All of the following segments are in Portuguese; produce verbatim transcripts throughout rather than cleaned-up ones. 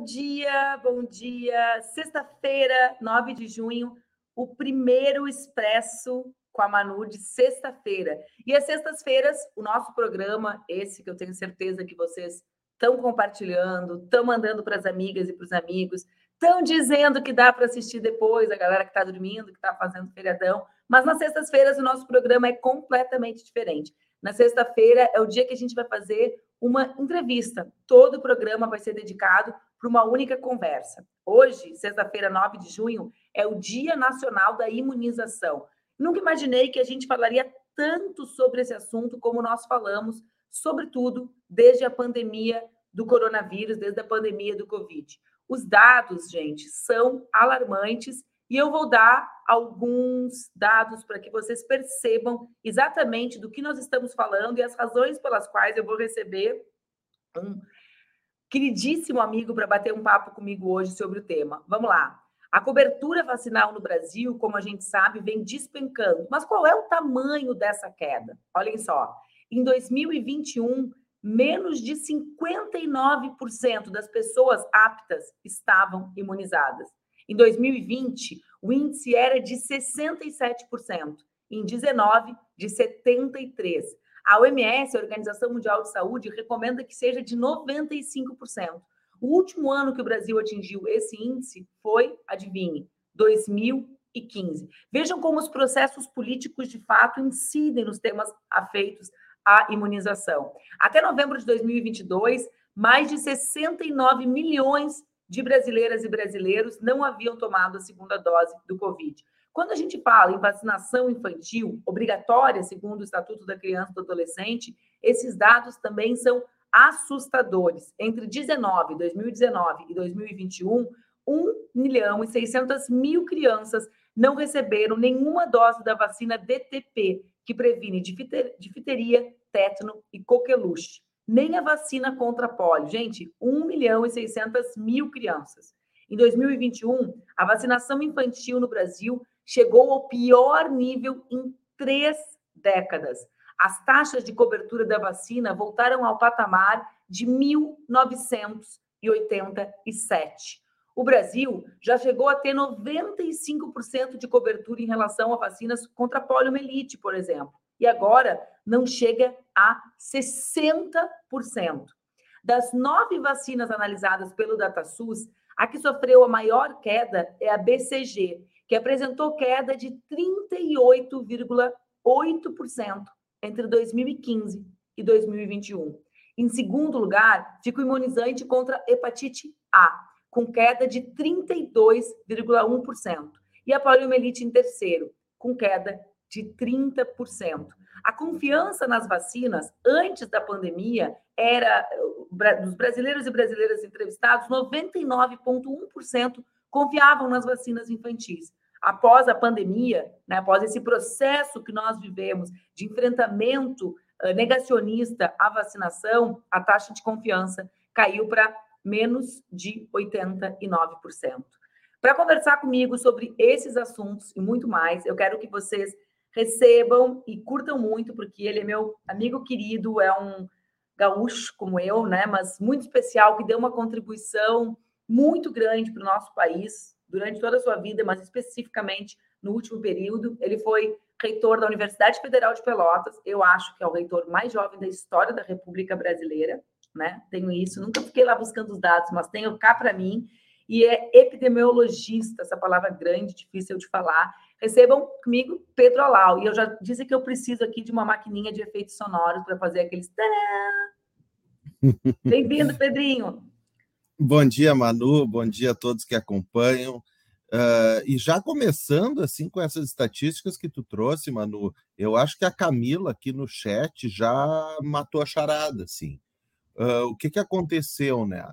Bom dia, bom dia. Sexta-feira, nove de junho, o primeiro Expresso com a Manu de sexta-feira. E às sextas-feiras, o nosso programa, esse que eu tenho certeza que vocês estão compartilhando, estão mandando para as amigas e para os amigos, estão dizendo que dá para assistir depois, a galera que está dormindo, que está fazendo feriadão. Mas nas sextas-feiras, o nosso programa é completamente diferente. Na sexta-feira é o dia que a gente vai fazer uma entrevista. Todo o programa vai ser dedicado para uma única conversa. Hoje, sexta-feira, nove de junho, é o Dia Nacional da Imunização. Nunca imaginei que a gente falaria tanto sobre esse assunto como nós falamos, sobretudo desde a pandemia do coronavírus, desde a pandemia do Covid. Os dados, gente, são alarmantes e eu vou dar alguns dados para que vocês percebam exatamente do que nós estamos falando e as razões pelas quais eu vou receber um queridíssimo amigo para bater um papo comigo hoje sobre o tema. Vamos lá. A cobertura vacinal no Brasil, como a gente sabe, vem despencando. Mas qual é o tamanho dessa queda? Olhem só. Em dois mil e vinte e um, menos de cinquenta e nove por cento das pessoas aptas estavam imunizadas. Em dois mil e vinte, o índice era de sessenta e sete por cento. Em dezenove, de setenta e três por cento. A O M S, a Organização Mundial de Saúde, recomenda que seja de noventa e cinco por cento. O último ano que o Brasil atingiu esse índice foi, adivinhe, dois mil e quinze. Vejam como os processos políticos, de fato, incidem nos temas afeitos à imunização. Até novembro de dois mil e vinte e dois, mais de sessenta e nove milhões de brasileiras e brasileiros não haviam tomado a segunda dose do Covid. Quando a gente fala em vacinação infantil, obrigatória, segundo o Estatuto da Criança e do Adolescente, esses dados também são assustadores. Entre dois mil e dezenove e dois mil e vinte e um, um milhão e seiscentas mil crianças não receberam nenhuma dose da vacina D T P, que previne difteria, tétano e coqueluche. Nem a vacina contra a pólio. Gente, um milhão e seiscentas mil crianças. Em dois mil e vinte e um, a vacinação infantil no Brasil chegou ao pior nível em três décadas. As taxas de cobertura da vacina voltaram ao patamar de mil novecentos e oitenta e sete. O Brasil já chegou a ter noventa e cinco por cento de cobertura em relação a vacinas contra a poliomielite, por exemplo. E agora não chega a sessenta por cento. Das nove vacinas analisadas pelo DataSUS, a que sofreu a maior queda é a B C G, que apresentou queda de trinta e oito vírgula oito por cento entre dois mil e quinze e dois mil e vinte e um. Em segundo lugar, fica o imunizante contra hepatite A, com queda de trinta e dois vírgula um por cento. E a poliomielite em terceiro, com queda de trinta por cento. A confiança nas vacinas antes da pandemia era, dos brasileiros e brasileiras entrevistados, noventa e nove vírgula um por cento confiavam nas vacinas infantis. Após a pandemia, né, após esse processo que nós vivemos de enfrentamento negacionista à vacinação, a taxa de confiança caiu para menos de oitenta e nove por cento. Para conversar comigo sobre esses assuntos e muito mais, eu quero que vocês recebam e curtam muito, porque ele é meu amigo querido, é um gaúcho como eu, né? Mas muito especial, que deu uma contribuição muito grande para o nosso país durante toda a sua vida, mas especificamente no último período. Ele foi reitor da Universidade Federal de Pelotas, eu acho que é o reitor mais jovem da história da República Brasileira, né? Tenho isso, nunca fiquei lá buscando os dados, mas tenho cá para mim. E é epidemiologista, essa palavra grande, difícil de falar. Recebam comigo Pedro Hallal. E eu já disse que eu preciso aqui de uma maquininha de efeitos sonoros para fazer aqueles... Tadã! Bem-vindo, Pedrinho. Bom dia, Manu. Bom dia a todos que acompanham. Uh, e já começando assim com essas estatísticas que tu trouxe, Manu, eu acho que a Camila aqui no chat já matou a charada. Assim. Uh, o que, que aconteceu, né?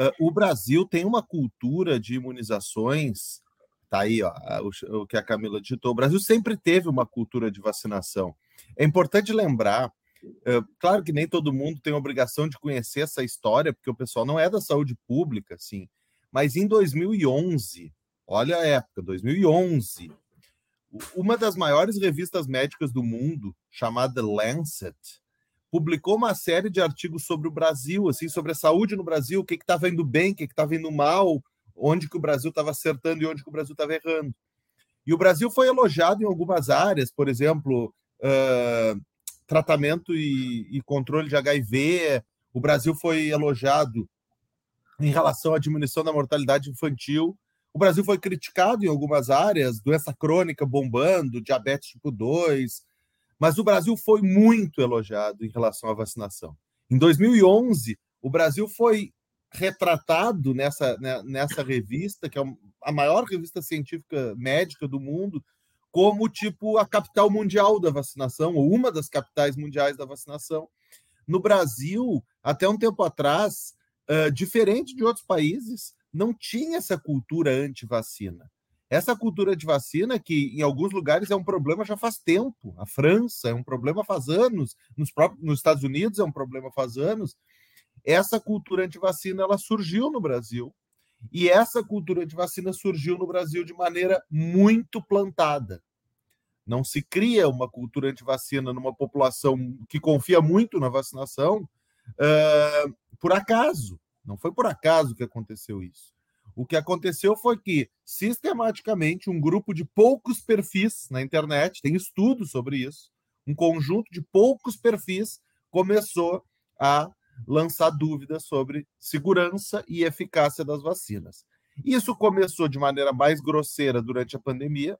Uh, o Brasil tem uma cultura de imunizações, tá aí ó, o, o que a Camila ditou, o Brasil sempre teve uma cultura de vacinação. É importante lembrar, uh, claro que nem todo mundo tem a obrigação de conhecer essa história, porque o pessoal não é da saúde pública, assim, mas em dois mil e onze, olha a época, dois mil e onze, uma das maiores revistas médicas do mundo, chamada Lancet, publicou uma série de artigos sobre o Brasil, assim, sobre a saúde no Brasil, o que estava indo bem, o que estava indo mal, onde que o Brasil estava acertando e onde que o Brasil estava errando. E o Brasil foi elogiado em algumas áreas, por exemplo, uh, tratamento e, e controle de H I V. O Brasil foi elogiado em relação à diminuição da mortalidade infantil. O Brasil foi criticado em algumas áreas, doença crônica bombando, diabetes tipo dois, mas o Brasil foi muito elogiado em relação à vacinação. Em dois mil e onze, o Brasil foi retratado nessa, né, nessa revista, que é a maior revista científica médica do mundo, como tipo a capital mundial da vacinação, ou uma das capitais mundiais da vacinação. No Brasil, até um tempo atrás, uh, diferente de outros países, não tinha essa cultura anti-vacina. Essa cultura de vacina, que em alguns lugares é um problema já faz tempo. A França é um problema faz anos, nos, próprios, nos Estados Unidos é um problema faz anos. Essa cultura anti-vacina ela surgiu no Brasil. E essa cultura de vacina surgiu no Brasil de maneira muito plantada. Não se cria uma cultura anti-vacina numa população que confia muito na vacinação uh, por acaso. Não foi por acaso que aconteceu isso. O que aconteceu foi que, sistematicamente, um grupo de poucos perfis na internet, tem estudos sobre isso, um conjunto de poucos perfis começou a lançar dúvidas sobre segurança e eficácia das vacinas. Isso começou de maneira mais grosseira durante a pandemia,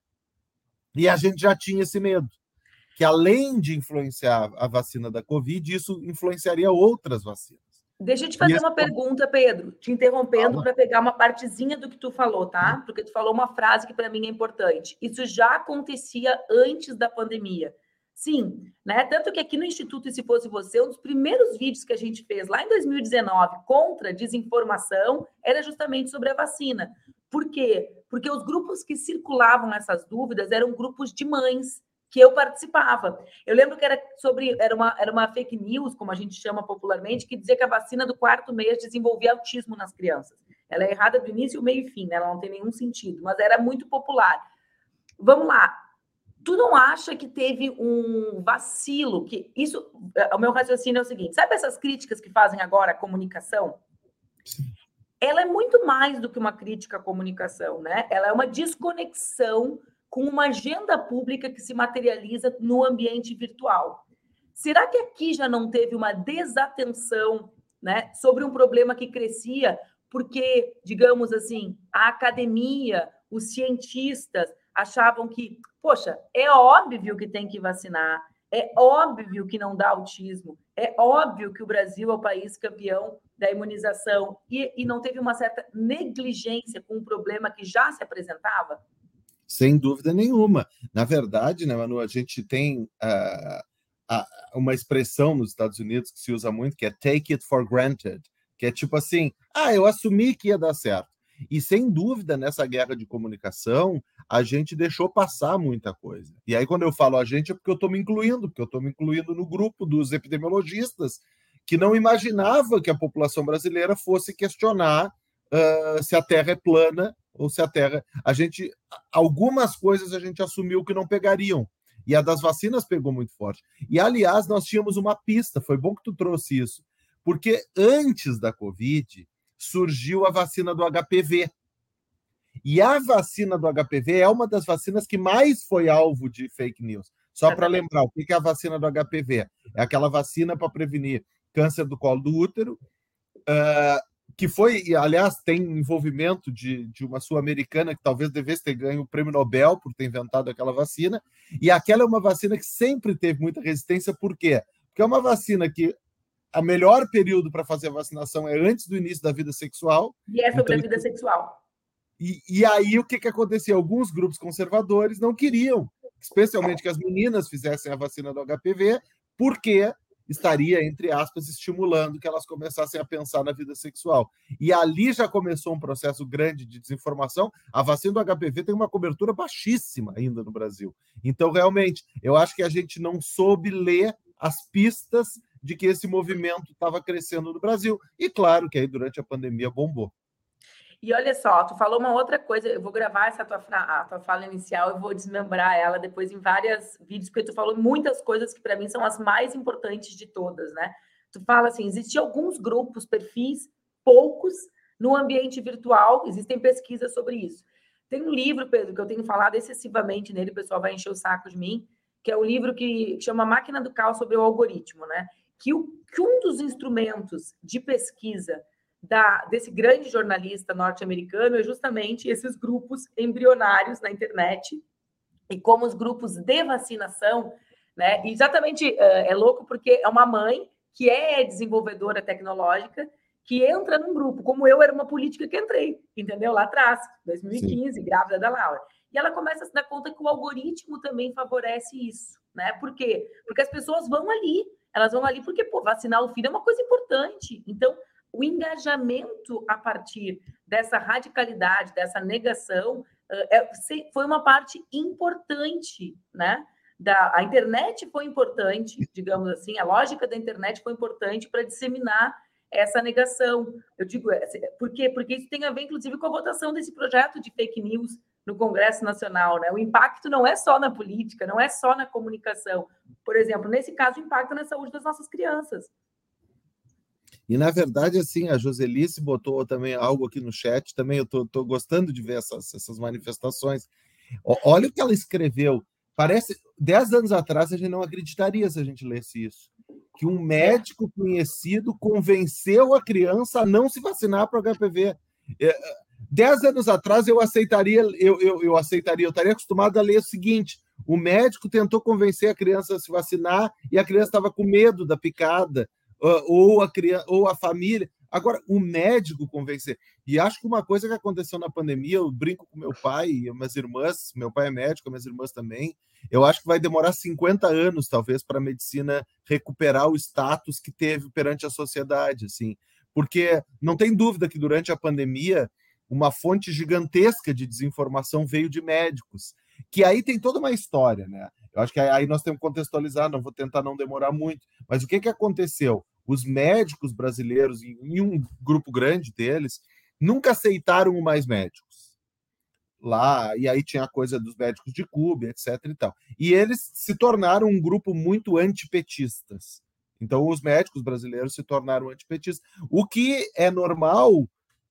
e a gente já tinha esse medo, que além de influenciar a vacina da Covid, isso influenciaria outras vacinas. Deixa eu te fazer uma pergunta, Pedro, te interrompendo para pegar uma partezinha do que tu falou, tá? Porque tu falou uma frase que para mim é importante. Isso já acontecia antes da pandemia. Sim, né? Tanto que aqui no Instituto, e se fosse você, um dos primeiros vídeos que a gente fez lá em dois mil e dezenove contra a desinformação era justamente sobre a vacina. Por quê? Porque os grupos que circulavam essas dúvidas eram grupos de mães, que eu participava. Eu lembro que era sobre era uma, era uma fake news, como a gente chama popularmente, que dizia que a vacina do quarto mês desenvolvia autismo nas crianças. Ela é errada do início, meio e fim, né? Ela não tem nenhum sentido, mas era muito popular. Vamos lá. Tu não acha que teve um vacilo? Que isso, o meu raciocínio é o seguinte, sabe essas críticas que fazem agora à comunicação? Sim. Ela é muito mais do que uma crítica à comunicação, né? Ela é uma desconexão com uma agenda pública que se materializa no ambiente virtual. Será que aqui já não teve uma desatenção, né, sobre um problema que crescia porque, digamos assim, a academia, os cientistas achavam que, poxa, é óbvio que tem que vacinar, é óbvio que não dá autismo, é óbvio que o Brasil é o país campeão da imunização e, e não teve uma certa negligência com um problema que já se apresentava? Sem dúvida nenhuma. Na verdade, né, Manu, a gente tem uh, uh, uma expressão nos Estados Unidos que se usa muito, que é take it for granted, que é tipo assim, ah, eu assumi que ia dar certo. E sem dúvida, nessa guerra de comunicação, a gente deixou passar muita coisa. E aí, quando eu falo a gente, é porque eu estou me incluindo, porque eu estou me incluindo no grupo dos epidemiologistas que não imaginava que a população brasileira fosse questionar uh, se a Terra é plana, ou se a Terra... A gente, algumas coisas a gente assumiu que não pegariam, e a das vacinas pegou muito forte. E, aliás, nós tínhamos uma pista, foi bom que tu trouxe isso, porque antes da Covid surgiu a vacina do H P V. E a vacina do H P V é uma das vacinas que mais foi alvo de fake news. Só para lembrar, o que é a vacina do H P V? É aquela vacina para prevenir câncer do colo do útero, uh, que foi, aliás, tem envolvimento de, de uma sul-americana que talvez devesse ter ganho o prêmio Nobel por ter inventado aquela vacina, e aquela é uma vacina que sempre teve muita resistência. Por quê? Porque é uma vacina que o melhor período para fazer a vacinação é antes do início da vida sexual. E é sobre então, a vida sexual. E, e aí, o que, que acontecia? Alguns grupos conservadores não queriam, especialmente que as meninas fizessem a vacina do H P V, porque estaria, entre aspas, estimulando que elas começassem a pensar na vida sexual. E ali já começou um processo grande de desinformação. A vacina do H P V tem uma cobertura baixíssima ainda no Brasil. Então, realmente, eu acho que a gente não soube ler as pistas de que esse movimento estava crescendo no Brasil. E claro que aí, durante a pandemia, bombou. E olha só, tu falou uma outra coisa, eu vou gravar essa tua, a tua fala inicial, eu vou desmembrar ela depois em vários vídeos, porque tu falou muitas coisas que para mim são as mais importantes de todas, né? Tu fala assim, existiam alguns grupos, perfis, poucos, no ambiente virtual, existem pesquisas sobre isso. Tem um livro, Pedro, que eu tenho falado excessivamente nele, o pessoal vai encher o saco de mim, que é um livro que chama Máquina do Caos sobre o Algoritmo, né? Que, o, que um dos instrumentos de pesquisa da, desse grande jornalista norte-americano é justamente esses grupos embrionários na internet e como os grupos de vacinação, né? E exatamente, é louco porque é uma mãe que é desenvolvedora tecnológica que entra num grupo, como eu era uma política que entrei, entendeu? Lá atrás, dois mil e quinze, sim, grávida da Laura. E ela começa a se dar conta que o algoritmo também favorece isso, né? Por quê? Porque as pessoas vão ali, elas vão ali porque, pô, vacinar o filho é uma coisa importante. Então, o engajamento a partir dessa radicalidade, dessa negação, foi uma parte importante, né? Da, a internet foi importante, digamos assim, a lógica da internet foi importante para disseminar essa negação. Eu digo, por quê? Porque isso tem a ver, inclusive, com a votação desse projeto de fake news no Congresso Nacional, né? O impacto não é só na política, não é só na comunicação. Por exemplo, nesse caso, o impacto na saúde das nossas crianças. E, na verdade, assim, a Joselice botou também algo aqui no chat, também eu estou gostando de ver essas, essas manifestações. Olha o que ela escreveu. Parece, dez anos atrás, a gente não acreditaria se a gente lesse isso. Que um médico conhecido convenceu a criança a não se vacinar para o H P V. Dez anos atrás, eu aceitaria, eu, eu, eu aceitaria, eu estaria acostumado a ler o seguinte: o médico tentou convencer a criança a se vacinar e a criança estava com medo da picada, ou a, criança, ou a família. Agora, o médico convencer. E acho que uma coisa que aconteceu na pandemia, eu brinco com meu pai e minhas irmãs, meu pai é médico, minhas irmãs também, eu acho que vai demorar cinquenta anos, talvez, para a medicina recuperar o status que teve perante a sociedade, assim. Porque não tem dúvida que durante a pandemia uma fonte gigantesca de desinformação veio de médicos, que aí tem toda uma história, né? Eu acho que aí nós temos que contextualizar, não vou tentar não demorar muito, mas o que, que aconteceu? Os médicos brasileiros, em um grupo grande deles, nunca aceitaram o mais médicos. Lá, e aí tinha a coisa dos médicos de Cuba, etc e tal. E eles se tornaram um grupo muito antipetistas. Então, os médicos brasileiros se tornaram antipetistas. O que é normal,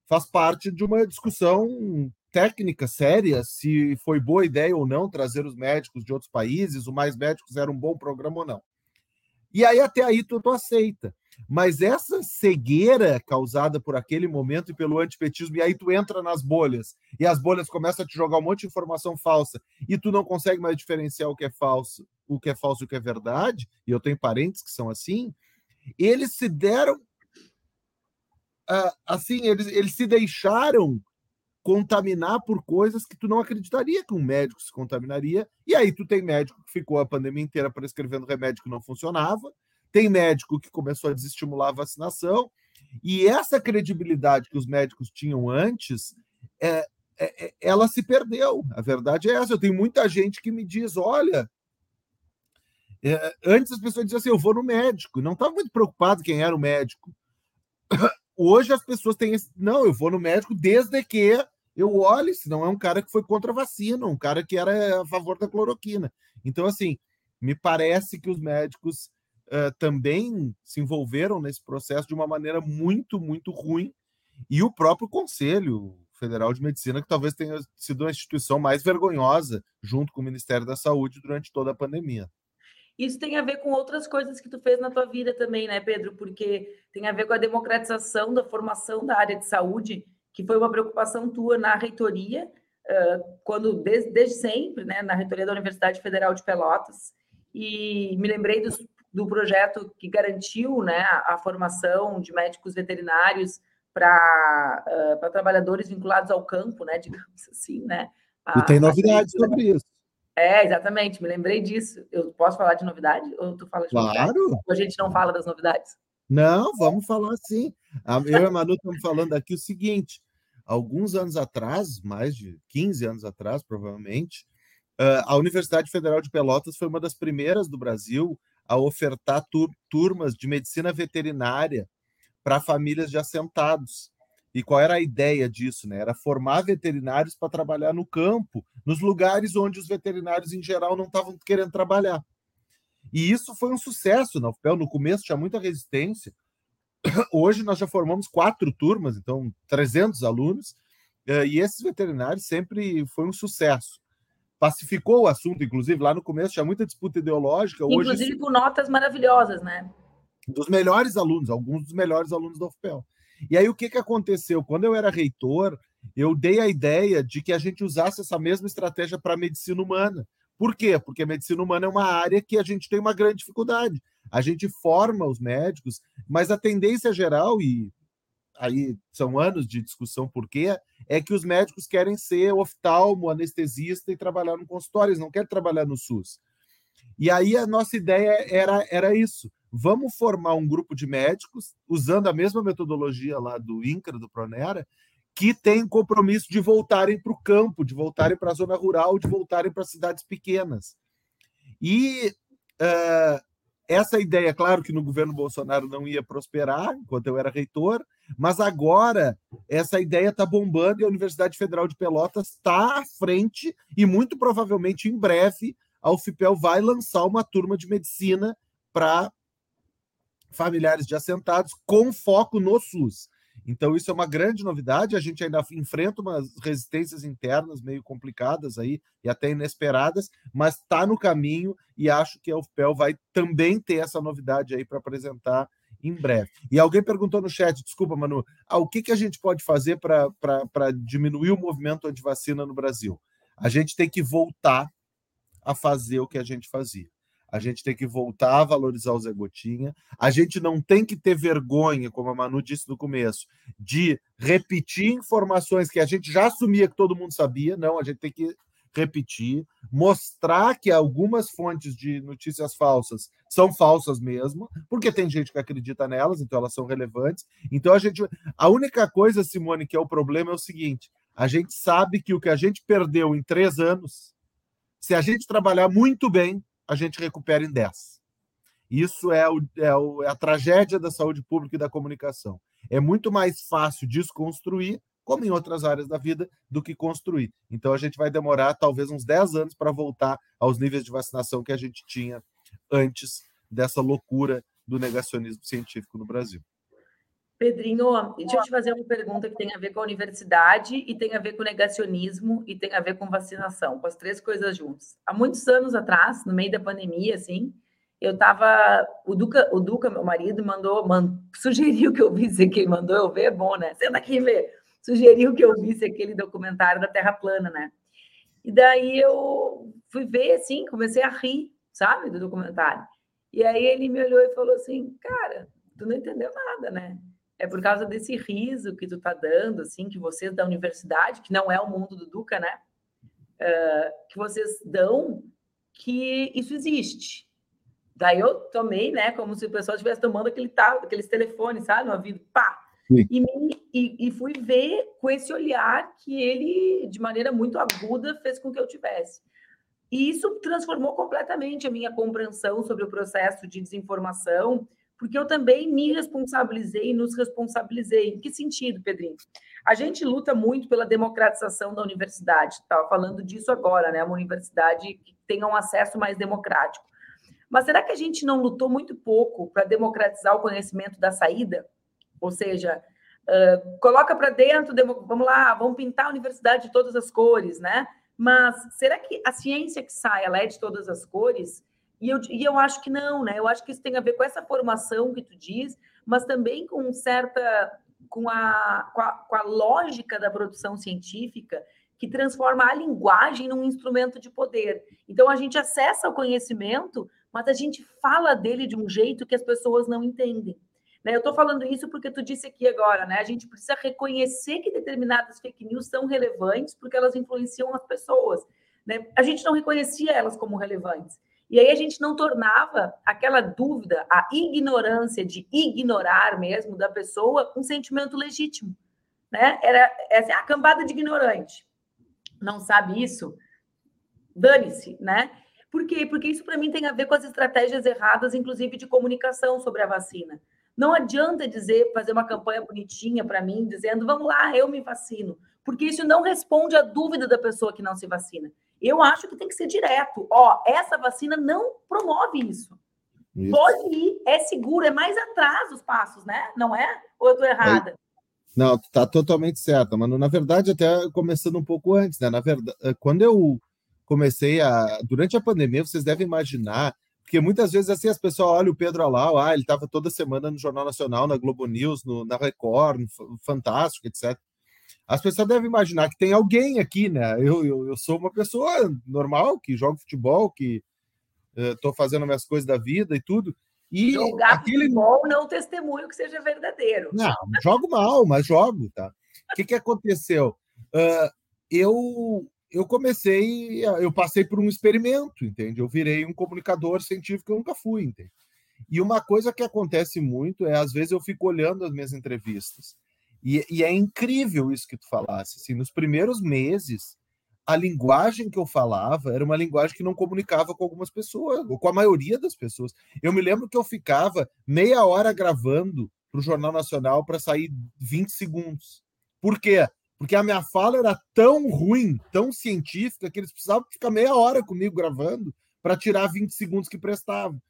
faz parte de uma discussão técnica séria, se foi boa ideia ou não trazer os médicos de outros países, o Mais Médicos era um bom programa ou não. E aí, até aí, tudo aceita. Mas essa cegueira causada por aquele momento e pelo antipetismo, e aí tu entra nas bolhas, e as bolhas começam a te jogar um monte de informação falsa, e tu não consegue mais diferenciar o que é falso, o que é falso e o que é verdade, e eu tenho parentes que são assim, eles se deram, uh, assim, eles, eles se deixaram contaminar por coisas que tu não acreditaria que um médico se contaminaria, e aí tu tem médico que ficou a pandemia inteira prescrevendo remédio que não funcionava, tem médico que começou a desestimular a vacinação, e essa credibilidade que os médicos tinham antes, é, é, ela se perdeu. A verdade é essa. Eu tenho muita gente que me diz, olha, é, antes as pessoas diziam assim, eu vou no médico. Não estava muito preocupado quem era o médico. Hoje as pessoas têm esse, não, eu vou no médico desde que eu olhe, se não é um cara que foi contra a vacina, um cara que era a favor da cloroquina. Então, assim, me parece que os médicos... Uh, também se envolveram nesse processo de uma maneira muito, muito ruim, e o próprio Conselho Federal de Medicina, que talvez tenha sido a instituição mais vergonhosa, junto com o Ministério da Saúde, durante toda a pandemia. Isso tem a ver com outras coisas que tu fez na tua vida também, né, Pedro? Porque tem a ver com a democratização da formação da área de saúde, que foi uma preocupação tua na reitoria, uh, quando, desde, desde sempre, né, na reitoria da Universidade Federal de Pelotas, e me lembrei dos do projeto que garantiu, né, a, a formação de médicos veterinários para uh, para trabalhadores vinculados ao campo, né, digamos assim, né? A, e tem novidades a... sobre isso. É, exatamente, me lembrei disso. Eu posso falar de novidade? Ou tu fala de claro. Novidade? Ou a gente não fala das novidades? Não, vamos falar sim. Eu e a Manu estamos falando aqui o seguinte, alguns anos atrás, mais de quinze anos atrás, provavelmente, uh, a Universidade Federal de Pelotas foi uma das primeiras do Brasil a ofertar tur- turmas de medicina veterinária para famílias de assentados. E qual era a ideia disso, né? Era formar veterinários para trabalhar no campo, nos lugares onde os veterinários, em geral, não estavam querendo trabalhar. E isso foi um sucesso na U F P E L. No começo tinha muita resistência. Hoje nós já formamos quatro turmas, então trezentos alunos, e esses veterinários sempre foi um sucesso. Pacificou o assunto, inclusive, lá no começo tinha muita disputa ideológica. Hoje, inclusive com notas maravilhosas, né? Dos melhores alunos, alguns dos melhores alunos da U F P E L. E aí o que, que aconteceu? Quando eu era reitor, eu dei a ideia de que a gente usasse essa mesma estratégia para a medicina humana. Por quê? Porque a medicina humana é uma área que a gente tem uma grande dificuldade. A gente forma os médicos, mas a tendência geral, e aí são anos de discussão por quê, é que os médicos querem ser oftalmo, anestesista e trabalhar no consultório, eles não querem trabalhar no SUS. E aí a nossa ideia era, era isso. Vamos formar um grupo de médicos, usando a mesma metodologia lá do INCRA, do PRONERA, que tem compromisso de voltarem para o campo, de voltarem para a zona rural, de voltarem para cidades pequenas. E uh, essa ideia, claro que no governo Bolsonaro não ia prosperar, enquanto eu era reitor, mas agora essa ideia está bombando e a Universidade Federal de Pelotas está à frente e muito provavelmente em breve a U F P E L vai lançar uma turma de medicina para familiares de assentados com foco no SUS. Então isso é uma grande novidade, a gente ainda enfrenta umas resistências internas meio complicadas aí e até inesperadas, mas está no caminho e acho que a U F P E L vai também ter essa novidade aí para apresentar em breve. E alguém perguntou no chat, desculpa, Manu, ah, o que, que a gente pode fazer para diminuir o movimento antivacina no Brasil? A gente tem que voltar a fazer o que a gente fazia. A gente tem que voltar a valorizar o Zé Gotinha. A gente não tem que ter vergonha, como a Manu disse no começo, de repetir informações que a gente já assumia que todo mundo sabia. Não, a gente tem que repetir, mostrar que algumas fontes de notícias falsas são falsas mesmo, porque tem gente que acredita nelas, então elas são relevantes. Então a gente, a única coisa, Simone, que é o problema é o seguinte: a gente sabe que o que a gente perdeu em três anos, se a gente trabalhar muito bem, a gente recupera em dez. Isso é, o, é, o, é a tragédia da saúde pública e da comunicação. É muito mais fácil desconstruir, como em outras áreas da vida, do que construir. Então, a gente vai demorar talvez uns dez anos para voltar aos níveis de vacinação que a gente tinha antes dessa loucura do negacionismo científico no Brasil. Pedrinho, deixa eu te fazer uma pergunta que tem a ver com a universidade e tem a ver com negacionismo e tem a ver com vacinação, com as três coisas juntas. Há muitos anos atrás, no meio da pandemia, assim, eu estava... O Duca, o Duca, meu marido, mandou, mandou sugeriu que eu visse aquele... Mandou eu ver, é bom, né? Senta aqui e vê. Sugeriu que eu visse aquele documentário da Terra Plana, né? E daí eu fui ver, assim, comecei a rir, sabe, do documentário. E aí ele me olhou e falou assim, cara, tu não entendeu nada, né? É por causa desse riso que tu tá dando, assim, que vocês da universidade, que não é o mundo do Duca, né? Uh, que vocês dão, que isso existe. Daí eu tomei, né? Como se o pessoal estivesse tomando aquele tal, aqueles telefones, sabe? Uma vida, pá! E, me, e, e fui ver com esse olhar que ele, de maneira muito aguda, fez com que eu tivesse. E isso transformou completamente a minha compreensão sobre o processo de desinformação, porque eu também me responsabilizei e nos responsabilizei. Em que sentido, Pedrinho? A gente luta muito pela democratização da universidade. Estava falando disso agora, né? Uma universidade que tenha um acesso mais democrático. Mas será que a gente não lutou muito pouco para democratizar o conhecimento da saída? Ou seja, uh, coloca para dentro, demo... vamos lá, vamos pintar a universidade de todas as cores, né? Mas será que a ciência que sai, ela é de todas as cores? E eu, e eu acho que não, né? Eu acho que isso tem a ver com essa formação que tu diz, mas também com certa... Com a, com a, com a lógica da produção científica que transforma a linguagem num instrumento de poder. Então, a gente acessa o conhecimento, mas a gente fala dele de um jeito que as pessoas não entendem. Né? Eu estou falando isso porque tu disse aqui agora, né? A gente precisa reconhecer que determinadas fake news são relevantes porque elas influenciam as pessoas. Né? A gente não reconhecia elas como relevantes. E aí a gente não tornava aquela dúvida, a ignorância de ignorar mesmo da pessoa, um sentimento legítimo, né? Era essa, a cambada de ignorante. Não sabe isso? Dane-se, né? Por quê? Porque isso para mim tem a ver com as estratégias erradas, inclusive de comunicação sobre a vacina. Não adianta dizer, fazer uma campanha bonitinha para mim, dizendo, vamos lá, eu me vacino. Porque isso não responde à dúvida da pessoa que não se vacina. Eu acho que tem que ser direto. Ó, essa vacina não promove isso. isso. Pode ir, é seguro, é mais atrás os passos, né? Não é? Ou eu estou errada? É. Não, está totalmente certa, Manu. Na verdade, até começando um pouco antes, né? Na verdade, quando eu comecei a... Durante a pandemia, vocês devem imaginar, porque muitas vezes assim as pessoas olham o Pedro Hallal, ah, ele estava toda semana no Jornal Nacional, na Globo News, no, na Record, no Fantástico, etcétera. As pessoas devem imaginar que tem alguém aqui, né? Eu, eu, eu sou uma pessoa normal, que joga futebol, que estou uh, fazendo minhas coisas da vida e tudo. E jogar aquele... futebol não testemunho que seja verdadeiro. Não, jogo mal, mas jogo, tá? O que, que aconteceu? Uh, eu, eu comecei, eu passei por um experimento, entende? Eu virei um comunicador científico que eu nunca fui, entende? E uma coisa que acontece muito é, às vezes, eu fico olhando as minhas entrevistas. E, e é incrível isso que tu falasse. Assim, nos primeiros meses, a linguagem que eu falava era uma linguagem que não comunicava com algumas pessoas, ou com a maioria das pessoas. Eu me lembro que eu ficava meia hora gravando para o Jornal Nacional para sair vinte segundos. Por quê? Porque a minha fala era tão ruim, tão científica, que eles precisavam ficar meia hora comigo gravando para tirar vinte segundos que prestavam.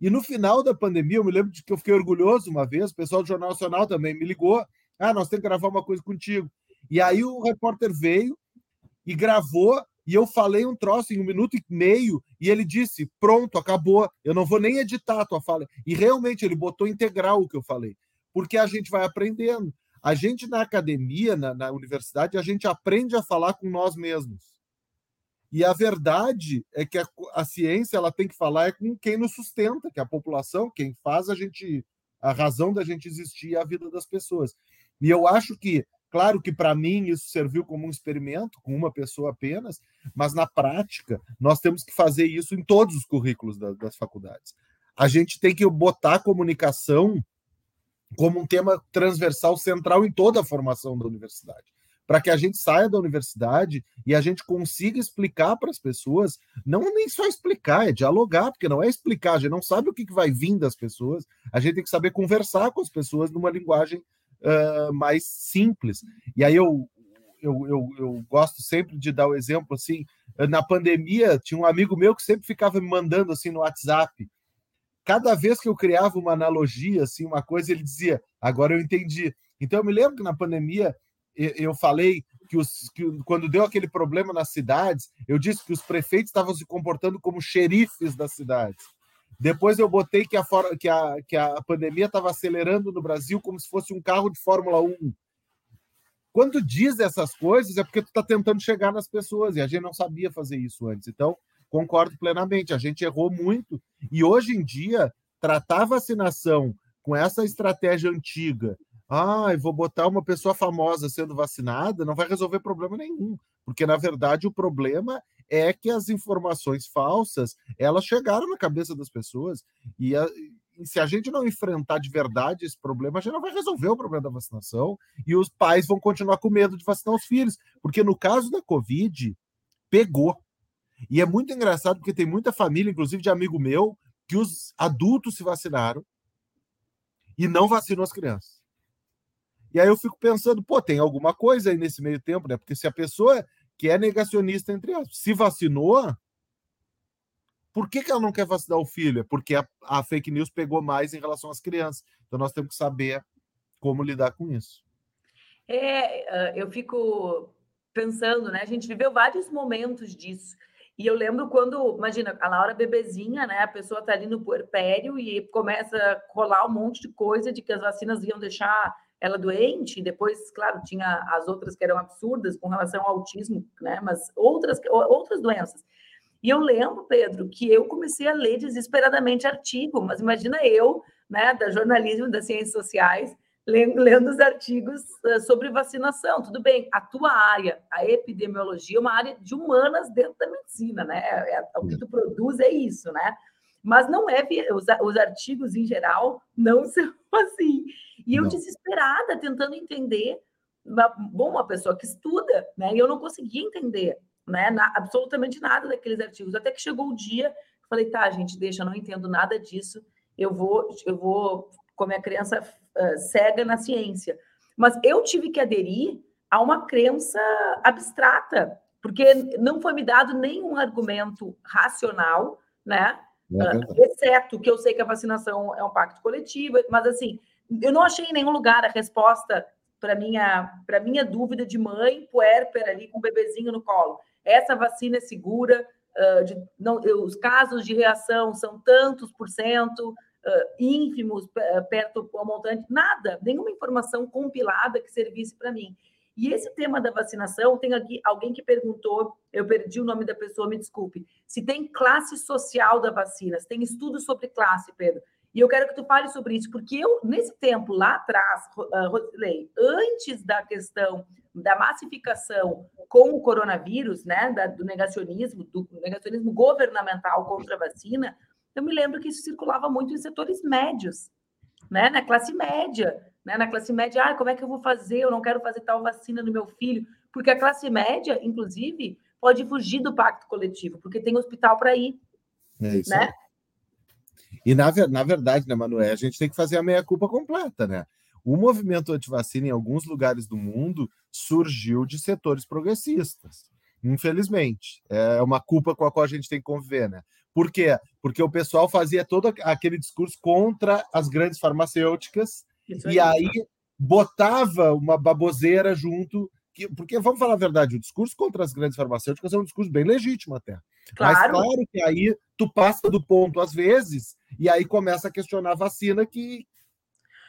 E no final da pandemia, eu me lembro de que eu fiquei orgulhoso uma vez, o pessoal do Jornal Nacional também me ligou, ah, nós temos que gravar uma coisa contigo. E aí o repórter veio, e gravou, e eu falei um troço em um minuto e meio, e ele disse, pronto, acabou, eu não vou nem editar a tua fala. E realmente ele botou integral o que eu falei, porque a gente vai aprendendo. A gente na academia, na, na universidade, a gente aprende a falar com nós mesmos. E a verdade é que a, a ciência ela tem que falar é com quem nos sustenta, que é a população, quem faz a gente, a razão da gente existir é a vida das pessoas. E eu acho que claro que para mim isso serviu como um experimento, com uma pessoa apenas, mas na prática nós temos que fazer isso em todos os currículos da, das faculdades. A gente tem que botar a comunicação como um tema transversal central em toda a formação da universidade, para que a gente saia da universidade e a gente consiga explicar para as pessoas, não nem só explicar, é dialogar, porque não é explicar, a gente não sabe o que vai vir das pessoas, a gente tem que saber conversar com as pessoas numa linguagem Uh, mais simples. E aí eu, eu, eu, eu gosto sempre de dar o exemplo, assim, na pandemia tinha um amigo meu que sempre ficava me mandando, assim, no WhatsApp. Cada vez que eu criava uma analogia, assim, uma coisa, ele dizia, agora eu entendi. Então eu me lembro que na pandemia eu, eu falei que, os, que quando deu aquele problema nas cidades, eu disse que os prefeitos estavam se comportando como xerifes das cidades. Depois eu botei que a, for... que a... Que a pandemia estava acelerando no Brasil como se fosse um carro de Fórmula um. Quando tu diz essas coisas é porque tu está tentando chegar nas pessoas, e a gente não sabia fazer isso antes. Então, concordo plenamente, a gente errou muito. E hoje em dia, tratar a vacinação com essa estratégia antiga, ah, eu vou botar uma pessoa famosa sendo vacinada, não vai resolver problema nenhum. Porque, na verdade, o problema é que as informações falsas, elas chegaram na cabeça das pessoas, e, a, e se a gente não enfrentar de verdade esse problema, a gente não vai resolver o problema da vacinação, e os pais vão continuar com medo de vacinar os filhos, porque no caso da Covid, pegou. E é muito engraçado, porque tem muita família, inclusive de amigo meu, que os adultos se vacinaram e não vacinou as crianças. E aí eu fico pensando, pô, tem alguma coisa aí nesse meio tempo, né? Porque se a pessoa que é negacionista, entre aspas, se vacinou, por que, que ela não quer vacinar o filho? É porque a, a fake news pegou mais em relação às crianças. Então, nós temos que saber como lidar com isso. É, eu fico pensando, né? A gente viveu vários momentos disso. E eu lembro quando, imagina, a Laura bebezinha, né? A pessoa está ali no puerpério e começa a rolar um monte de coisa de que as vacinas iam deixar ela doente, e depois, claro, tinha as outras que eram absurdas com relação ao autismo, né? Mas outras, outras doenças. E eu lembro, Pedro, que eu comecei a ler desesperadamente artigo, mas imagina eu, né, da jornalismo, das ciências sociais, lendo, lendo os artigos sobre vacinação. Tudo bem, a tua área, a epidemiologia, é uma área de humanas dentro da medicina, né? É, o que tu produz é isso, né? Mas não é, os, os artigos em geral não são assim. E eu não. Desesperada, tentando entender, uma, bom, uma pessoa que estuda, né? E eu não conseguia entender, né? Na, absolutamente nada daqueles artigos. Até que chegou o dia, eu falei, tá, gente, deixa, eu não entendo nada disso, eu vou, eu vou como é a crença uh, cega na ciência. Mas eu tive que aderir a uma crença abstrata, porque não foi me dado nenhum argumento racional, né? Uh, exceto que eu sei que a vacinação é um pacto coletivo, mas assim, eu não achei em nenhum lugar a resposta para minha, para minha dúvida de mãe puérpera ali com o bebezinho no colo. Essa vacina é segura, uh, de, não, eu, os casos de reação são tantos por cento, uh, ínfimos, perto ao montante, nada, nenhuma informação compilada que servisse para mim. E esse tema da vacinação, tem aqui alguém que perguntou, eu perdi o nome da pessoa, me desculpe, se tem classe social da vacina, se tem estudo sobre classe, Pedro. E eu quero que tu fale sobre isso, porque eu, nesse tempo, lá atrás, Rosilei, antes da questão da massificação com o coronavírus, né, da, do negacionismo, do negacionismo governamental contra a vacina, eu me lembro que isso circulava muito em setores médios, né, na classe média, né, na classe média, ah, como é que eu vou fazer? Eu não quero fazer tal vacina no meu filho, porque a classe média, inclusive, pode fugir do pacto coletivo, porque tem hospital para ir, é isso, né? E, na, na verdade, né, Manoel, a gente tem que fazer a meia-culpa completa, né? O movimento antivacina, em alguns lugares do mundo, surgiu de setores progressistas, infelizmente. É uma culpa com a qual a gente tem que conviver, né? Por quê? Porque o pessoal fazia todo aquele discurso contra as grandes farmacêuticas Isso e aí, aí botava uma baboseira junto... Que, porque, vamos falar a verdade, o discurso contra as grandes farmacêuticas é um discurso bem legítimo até. Claro. Mas claro que aí tu passa do ponto às vezes e aí começa a questionar a vacina que,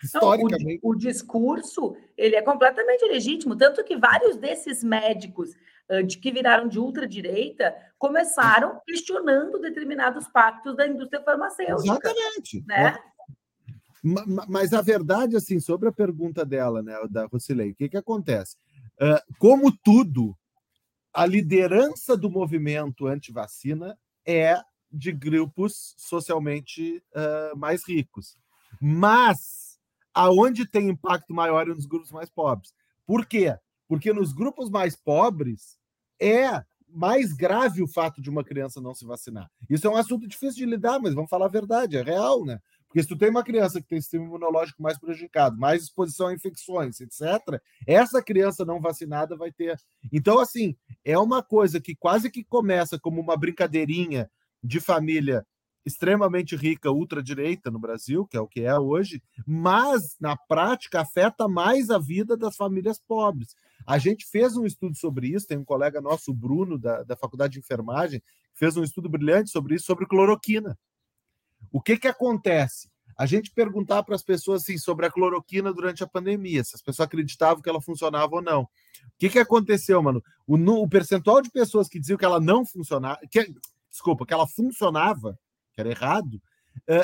historicamente... Não, o, o discurso, ele é completamente legítimo, tanto que vários desses médicos uh, de, que viraram de ultradireita começaram questionando determinados pactos da indústria farmacêutica. Exatamente. Né? É. Mas a verdade, assim, sobre a pergunta dela, né, da Rosilei, o que que acontece? Uh, como tudo, a liderança do movimento antivacina é de grupos socialmente uh, mais ricos. Mas aonde tem impacto maior é nos grupos mais pobres. Por quê? Porque nos grupos mais pobres é mais grave o fato de uma criança não se vacinar. Isso é um assunto difícil de lidar, mas vamos falar a verdade, é real, né? Porque se tu tem uma criança que tem sistema imunológico mais prejudicado, mais exposição a infecções, etcétera, essa criança não vacinada vai ter... Então, assim, é uma coisa que quase que começa como uma brincadeirinha de família extremamente rica, ultradireita no Brasil, que é o que é hoje, mas, na prática, afeta mais a vida das famílias pobres. A gente fez um estudo sobre isso, tem um colega nosso, o Bruno, da, da Faculdade de Enfermagem, que fez um estudo brilhante sobre isso, sobre cloroquina. O que que acontece? A gente perguntar para as pessoas assim, sobre a cloroquina durante a pandemia, se as pessoas acreditavam que ela funcionava ou não. O que que aconteceu, mano? O, o percentual de pessoas que diziam que ela não funcionava, que, desculpa, que ela funcionava, que era errado,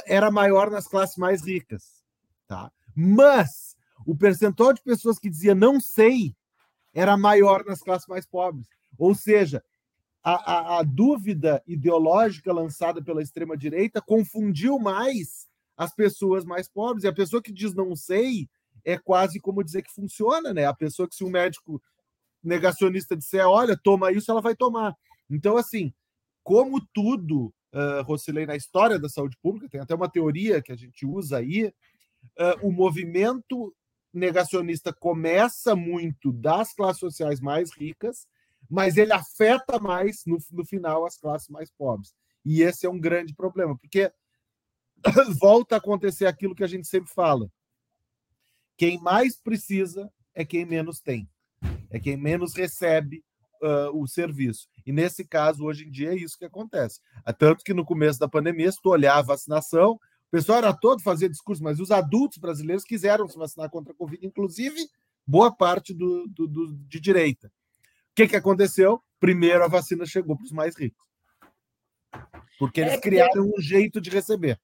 era maior nas classes mais ricas. Tá? Mas o percentual de pessoas que dizia não sei era maior nas classes mais pobres. Ou seja, A, a, a dúvida ideológica lançada pela extrema-direita confundiu mais as pessoas mais pobres. E a pessoa que diz não sei é quase como dizer que funciona, né? A pessoa que, se um médico negacionista disser, olha, toma isso, ela vai tomar. Então, assim, como tudo, uh, Rosilei, na história da saúde pública, tem até uma teoria que a gente usa aí, uh, o movimento negacionista começa muito das classes sociais mais ricas, mas ele afeta mais, no, no final, as classes mais pobres. E esse é um grande problema, porque volta a acontecer aquilo que a gente sempre fala. Quem mais precisa é quem menos tem, é quem menos recebe uh, o serviço. E, nesse caso, hoje em dia, é isso que acontece. Tanto que, no começo da pandemia, se tu olhar a vacinação, o pessoal era todo fazer discurso, mas os adultos brasileiros quiseram se vacinar contra a Covid, inclusive boa parte do, do, do, de direita. O que que aconteceu? Primeiro a vacina chegou para os mais ricos, porque eles é, criaram é... um jeito de receber.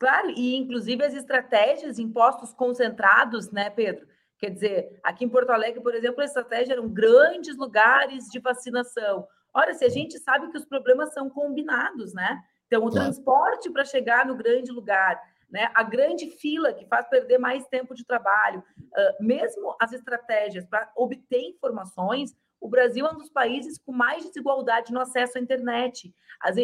Claro, e inclusive as estratégias, impostos concentrados, né, Pedro? Quer dizer, aqui em Porto Alegre, por exemplo, a estratégia eram grandes lugares de vacinação. Ora, se a gente sabe que os problemas são combinados, né? Então, o claro. transporte para chegar no grande lugar, né? A grande fila que faz perder mais tempo de trabalho, uh, mesmo as estratégias para obter informações, o Brasil é um dos países com mais desigualdade no acesso à internet.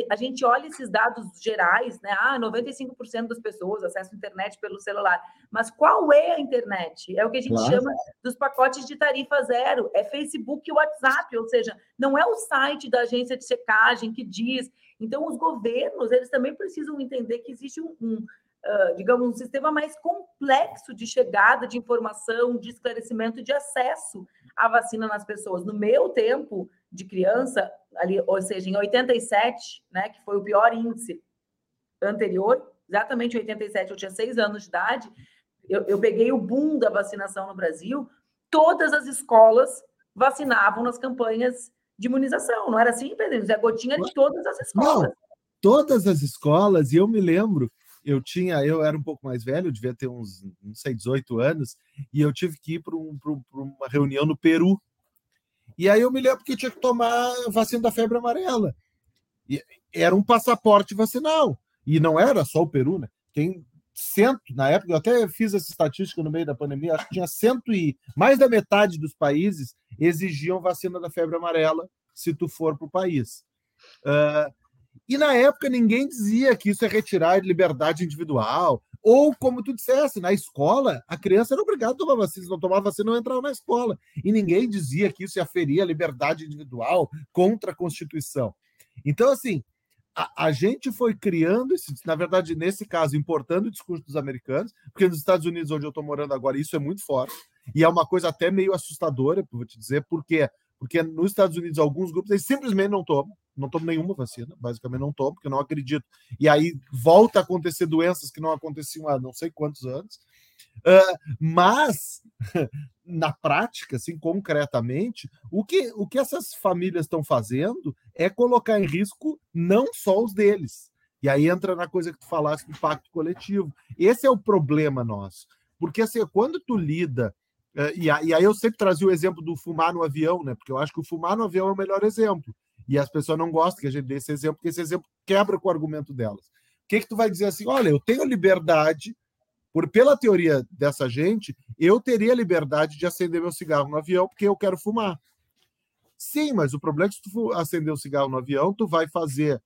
A gente olha esses dados gerais, né? Ah, noventa e cinco por cento das pessoas acessam a internet pelo celular. Mas qual é a internet? É o que a gente claro. chama dos pacotes de tarifa zero. É Facebook e WhatsApp, ou seja, não é o site da agência de checagem que diz. Então, os governos, eles também precisam entender que existe um... um Uh, digamos, um sistema mais complexo de chegada de informação, de esclarecimento, de acesso à vacina nas pessoas. No meu tempo de criança, ali, ou seja, em oitenta e sete, né, que foi o pior índice anterior, exatamente em oitenta e sete, eu tinha seis anos de idade, eu, eu peguei o boom da vacinação no Brasil, todas as escolas vacinavam nas campanhas de imunização, não era assim, Pedro? Zé Gotinha de todas as escolas. Não, todas as escolas, e eu me lembro, Eu tinha, eu era um pouco mais velho, eu devia ter uns, não sei, dezoito anos, e eu tive que ir para um, uma reunião no Peru. E aí eu me lembro que eu tinha que tomar a vacina da febre amarela. E era um passaporte vacinal. E não era só o Peru, né? Tem cento, na época, eu até fiz essa estatística no meio da pandemia, acho que tinha cento e mais da metade dos países exigiam vacina da febre amarela se tu for para o país. Uh, E, na época, ninguém dizia que isso é retirar liberdade individual. Ou, como tu dissesse, na escola, a criança era obrigada a tomar vacina. Se não tomava vacina, não entrava na escola. E ninguém dizia que isso aferia a liberdade individual contra a Constituição. Então, assim, a, a gente foi criando, esse, na verdade, nesse caso, importando o discurso dos americanos, porque nos Estados Unidos, onde eu estou morando agora, isso é muito forte. E é uma coisa até meio assustadora, vou te dizer, por quê? Porque nos Estados Unidos, alguns grupos, eles simplesmente não tomam. Não tomo nenhuma vacina, basicamente não tomo, porque eu não acredito. E aí volta a acontecer doenças que não aconteciam há não sei quantos anos. Uh, mas, na prática, assim, concretamente, o que, o que essas famílias estão fazendo é colocar em risco não só os deles. E aí entra na coisa que tu falaste do pacto coletivo. Esse é o problema nosso. Porque, assim, quando tu lida... Uh, e, e aí eu sempre trazia o exemplo do fumar no avião, né? Porque eu acho que o fumar no avião é o melhor exemplo. E as pessoas não gostam que a gente dê esse exemplo, porque esse exemplo quebra com o argumento delas. O que que tu vai dizer assim? Olha, eu tenho liberdade, por, pela teoria dessa gente, eu teria liberdade de acender meu cigarro no avião porque eu quero fumar. Sim, mas o problema é que se tu acender o cigarro no avião, tu vai fazer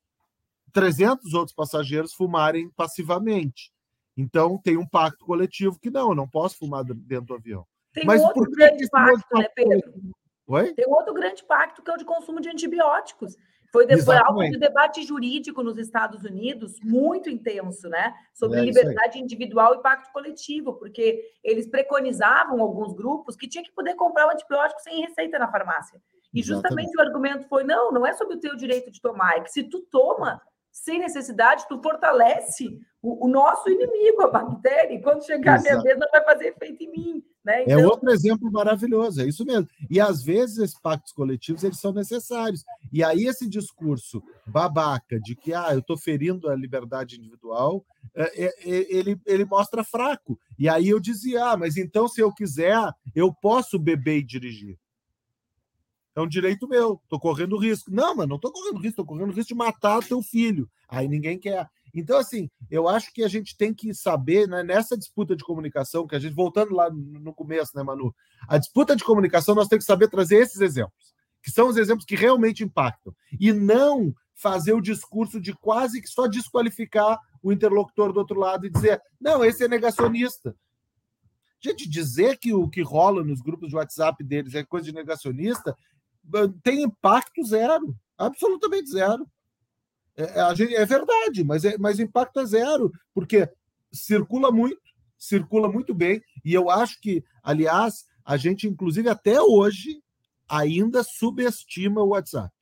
trezentos outros passageiros fumarem passivamente. Então, tem um pacto coletivo que não, eu não posso fumar dentro do avião. Tem mas outro por que grande pacto, né, Pedro? Oi? Tem outro grande pacto que é o de consumo de antibióticos. Foi depois algo de debate jurídico nos Estados Unidos, muito intenso, né? Sobre é liberdade individual e pacto coletivo, porque eles preconizavam alguns grupos que tinha que poder comprar o um antibiótico sem receita na farmácia. E justamente Exatamente. o argumento foi, não, não é sobre o teu direito de tomar, é que se tu toma sem necessidade, tu fortalece o, o nosso inimigo, a bactéria, e quando chegar Exato. a minha vez, não vai fazer efeito em mim. Né? Então... É outro exemplo maravilhoso, é isso mesmo. E, às vezes, esses pactos coletivos eles são necessários. E aí esse discurso babaca de que ah, eu estou ferindo a liberdade individual, é, é, ele, ele mostra fraco. E aí eu dizia, ah, mas então, se eu quiser, eu posso beber e dirigir. É um direito meu, estou correndo risco. Não, mas não estou correndo risco, estou correndo risco de matar teu filho. Aí ninguém quer. Então, assim, eu acho que a gente tem que saber, né, nessa disputa de comunicação, que a gente, voltando lá no começo, né, Manu? A disputa de comunicação, nós temos que saber trazer esses exemplos, que são os exemplos que realmente impactam, e não fazer o discurso de quase que só desqualificar o interlocutor do outro lado e dizer, não, esse é negacionista. Gente, dizer que o que rola nos grupos de WhatsApp deles é coisa de negacionista tem impacto zero, absolutamente zero. É, é verdade, mas, é, mas impacto é zero, porque circula muito, circula muito bem, e eu acho que, aliás, a gente, inclusive, até hoje, ainda subestima o WhatsApp.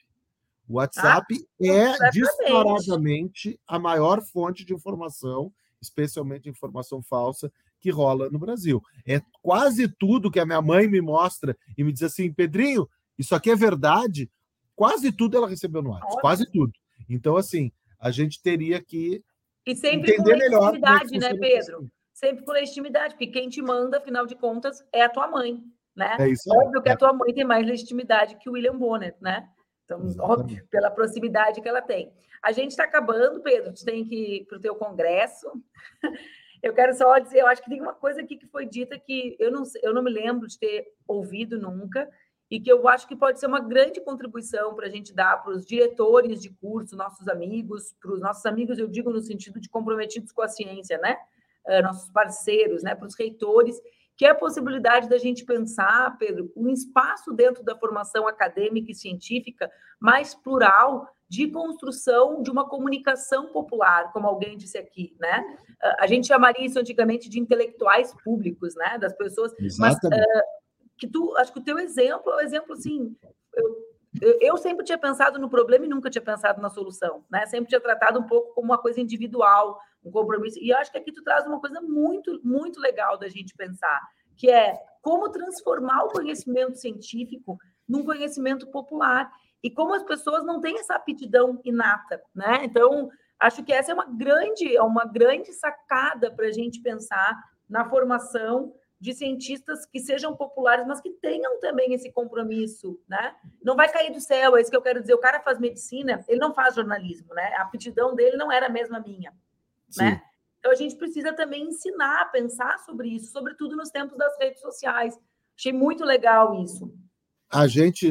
O WhatsApp ah, é disparadamente a maior fonte de informação, especialmente informação falsa, que rola no Brasil. É quase tudo que a minha mãe me mostra e me diz assim, Pedrinho, isso aqui é verdade, quase tudo ela recebeu no WhatsApp, quase tudo. Então, assim, a gente teria que e sempre entender melhor. E sempre com legitimidade, né, Pedro? Assim. Sempre com legitimidade, porque quem te manda, afinal de contas, é a tua mãe, né? É isso. Óbvio é. que a tua mãe tem mais legitimidade que o William Bonner, né? Então, Exatamente. óbvio, pela proximidade que ela tem. A gente está acabando, Pedro, a gente tem que ir para o teu congresso. Eu quero só dizer, eu acho que tem uma coisa aqui que foi dita que eu não, eu não me lembro de ter ouvido nunca, e que eu acho que pode ser uma grande contribuição para a gente dar para os diretores de curso, nossos amigos, para os nossos amigos, eu digo no sentido de comprometidos com a ciência, né? Uh, nossos parceiros, né? Para os reitores, que é a possibilidade da gente pensar, Pedro, um espaço dentro da formação acadêmica e científica mais plural de construção de uma comunicação popular, como alguém disse aqui, né? Uh, a gente chamaria isso antigamente de intelectuais públicos, né? Das pessoas... Exatamente. Mas, uh, que tu, acho que o teu exemplo é um exemplo, assim, eu, eu sempre tinha pensado no problema e nunca tinha pensado na solução, né? Sempre tinha tratado um pouco como uma coisa individual, um compromisso, e eu acho que aqui tu traz uma coisa muito, muito legal da gente pensar, que é como transformar o conhecimento científico num conhecimento popular, e como as pessoas não têm essa aptidão inata, né? Então, acho que essa é uma grande, é uma grande sacada para a gente pensar na formação de cientistas que sejam populares, mas que tenham também esse compromisso, né? Não vai cair do céu, é isso que eu quero dizer. O cara faz medicina, ele não faz jornalismo, né? A aptidão dele não era a mesma minha, Sim. né? Então, a gente precisa também ensinar a pensar sobre isso, sobretudo nos tempos das redes sociais. Achei muito legal isso. A gente,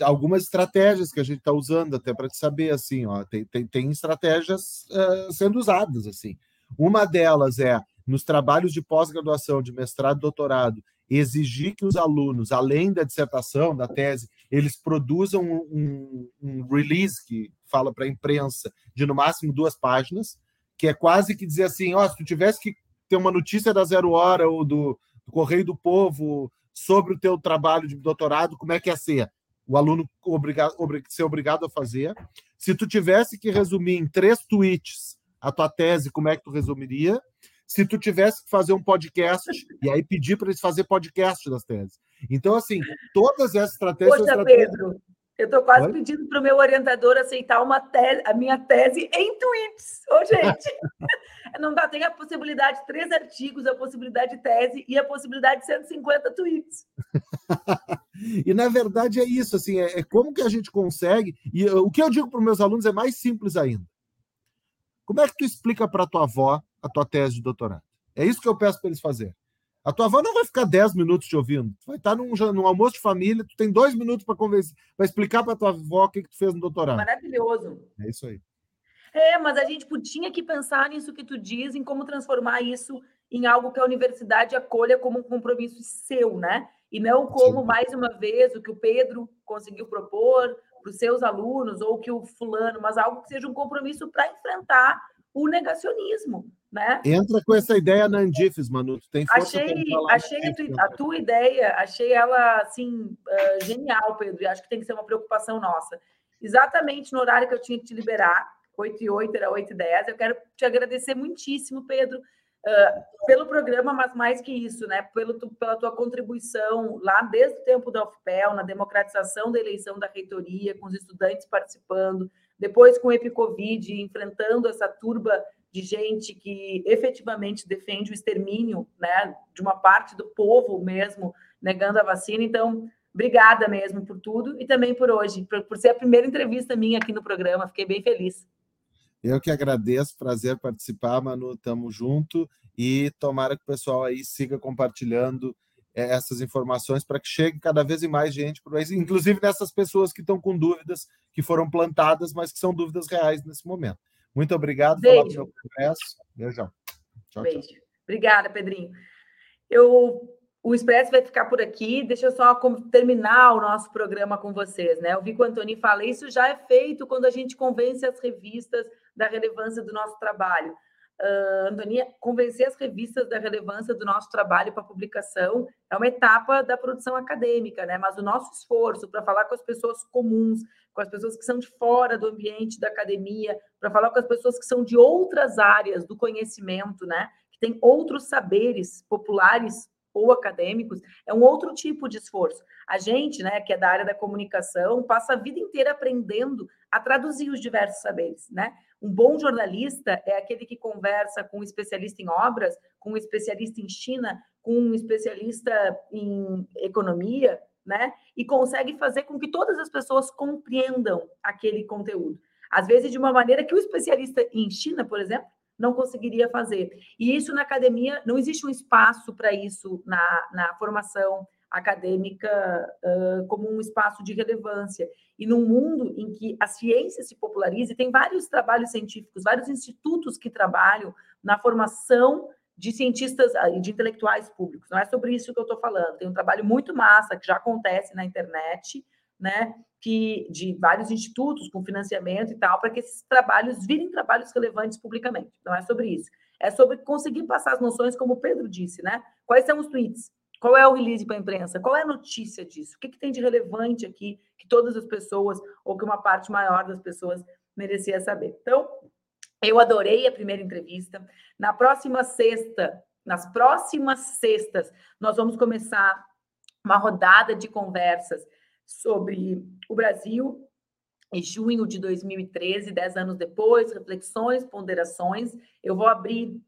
algumas estratégias que a gente está usando, até para te saber, assim, ó, tem, tem, tem estratégias uh, sendo usadas, assim. Uma delas é nos trabalhos de pós-graduação, de mestrado e doutorado, exigir que os alunos, além da dissertação, da tese, eles produzam um, um, um release que fala para a imprensa de, no máximo, duas páginas, que é quase que dizer assim, ó, se tu tivesse que ter uma notícia da Zero Hora ou do, do Correio do Povo sobre o teu trabalho de doutorado, como é que ia ser? O aluno obriga- obrig- ser obrigado a fazer. Se tu tivesse que resumir em três tweets a tua tese, como é que tu resumiria? Se tu tivesse que fazer um podcast, e aí pedir para eles fazerem podcast das teses. Então, assim, todas essas estratégias... Poxa, estratégias... Pedro, eu estou quase Oi? pedindo para o meu orientador aceitar uma tese, a minha tese em tweets. Ô, gente, não dá, tem a possibilidade de três artigos, a possibilidade de tese e a possibilidade de cento e cinquenta tweets. E, na verdade, é isso, assim, é, é como que a gente consegue... E o que eu digo para os meus alunos é mais simples ainda. Como é que tu explica para tua avó a tua tese de doutorado? É isso que eu peço para eles fazerem. A tua avó não vai ficar dez minutos te ouvindo. Tu vai estar num, num almoço de família, tu tem dois minutos para convencer, para explicar para tua avó o que, que tu fez no doutorado. Maravilhoso. É isso aí. É, mas a gente tinha que pensar nisso que tu diz, em como transformar isso em algo que a universidade acolha como um compromisso seu, né? E não como, Sim. mais uma vez, o que o Pedro conseguiu propor para os seus alunos, ou que o fulano, mas algo que seja um compromisso para enfrentar o negacionismo, né? Entra com essa ideia na Andifes, Manu. Tu tem força achei achei a, tu, a tua ideia, achei ela assim uh, genial, Pedro. E acho que tem que ser uma preocupação nossa. Exatamente no horário que eu tinha que te liberar, oito e oito, era oito e dez. Eu quero te agradecer muitíssimo, Pedro, uh, pelo programa, mas mais que isso, né? Pelo tu, pela tua contribuição lá desde o tempo da U F P E L, na democratização da eleição da reitoria, com os estudantes participando, depois com o EpiCovid, enfrentando essa turba de gente que efetivamente defende o extermínio, né, de uma parte do povo mesmo, negando a vacina. Então, obrigada mesmo por tudo e também por hoje, por, por ser a primeira entrevista minha aqui no programa. Fiquei bem feliz. Eu que agradeço, prazer participar, Manu, tamo junto. E tomara que o pessoal aí siga compartilhando essas informações para que chegue cada vez mais gente, inclusive dessas pessoas que estão com dúvidas, que foram plantadas, mas que são dúvidas reais nesse momento. Muito obrigado pelo meu Expresso. Beijão. Tchau, Beijo. Tchau. Obrigada, Pedrinho. Eu, o Expresso vai ficar por aqui. Deixa eu só terminar o nosso programa com vocês, né? Eu vi que o Antônio fala, isso já é feito quando a gente convence as revistas da relevância do nosso trabalho. Uh, Antonia, convencer as revistas da relevância do nosso trabalho para publicação é uma etapa da produção acadêmica, né? Mas o nosso esforço para falar com as pessoas comuns, com as pessoas que são de fora do ambiente da academia, para falar com as pessoas que são de outras áreas do conhecimento, né? Que têm outros saberes populares ou acadêmicos, é um outro tipo de esforço. A gente, né, que é da área da comunicação, passa a vida inteira aprendendo a traduzir os diversos saberes, né? Um bom jornalista é aquele que conversa com um especialista em obras, com um especialista em China, com um especialista em economia, né? E consegue fazer com que todas as pessoas compreendam aquele conteúdo. Às vezes, de uma maneira que o especialista em China, por exemplo, não conseguiria fazer. E isso na academia, não existe um espaço para isso na, na formação acadêmica uh, como um espaço de relevância. E num mundo em que a ciência se populariza, e tem vários trabalhos científicos, vários institutos que trabalham na formação de cientistas e de intelectuais públicos. Não é sobre isso que eu estou falando. Tem um trabalho muito massa que já acontece na internet, né, que, de vários institutos com financiamento e tal, para que esses trabalhos virem trabalhos relevantes publicamente. Não é sobre isso. É sobre conseguir passar as noções, como o Pedro disse, né? Quais são os tweets? Qual é o release para a imprensa? Qual é a notícia disso? O que, que tem de relevante aqui que todas as pessoas, ou que uma parte maior das pessoas merecia saber? Então, eu adorei a primeira entrevista. Na próxima sexta, nas próximas sextas, nós vamos começar uma rodada de conversas sobre o Brasil em junho de dois mil e treze, dez anos depois, reflexões, ponderações. Eu vou abrir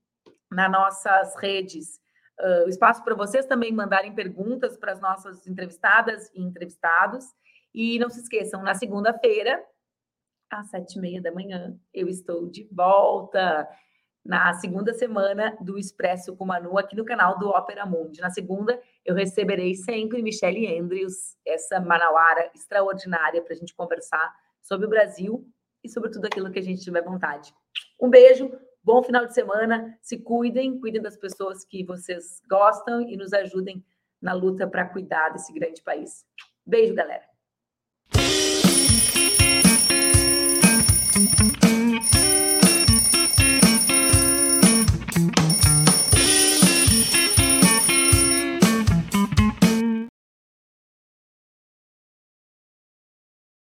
nas nossas redes o uh, espaço para vocês também mandarem perguntas para as nossas entrevistadas e entrevistados. E não se esqueçam, na segunda-feira, às sete e meia da manhã, eu estou de volta na segunda semana do Expresso com Manu, aqui no canal do Ópera Mundi. Na segunda, eu receberei sempre Michelle Andrews, essa manauara extraordinária, para a gente conversar sobre o Brasil e sobre tudo aquilo que a gente tiver vontade. Um beijo! Bom final de semana, se cuidem, cuidem das pessoas que vocês gostam e nos ajudem na luta para cuidar desse grande país. Beijo, galera!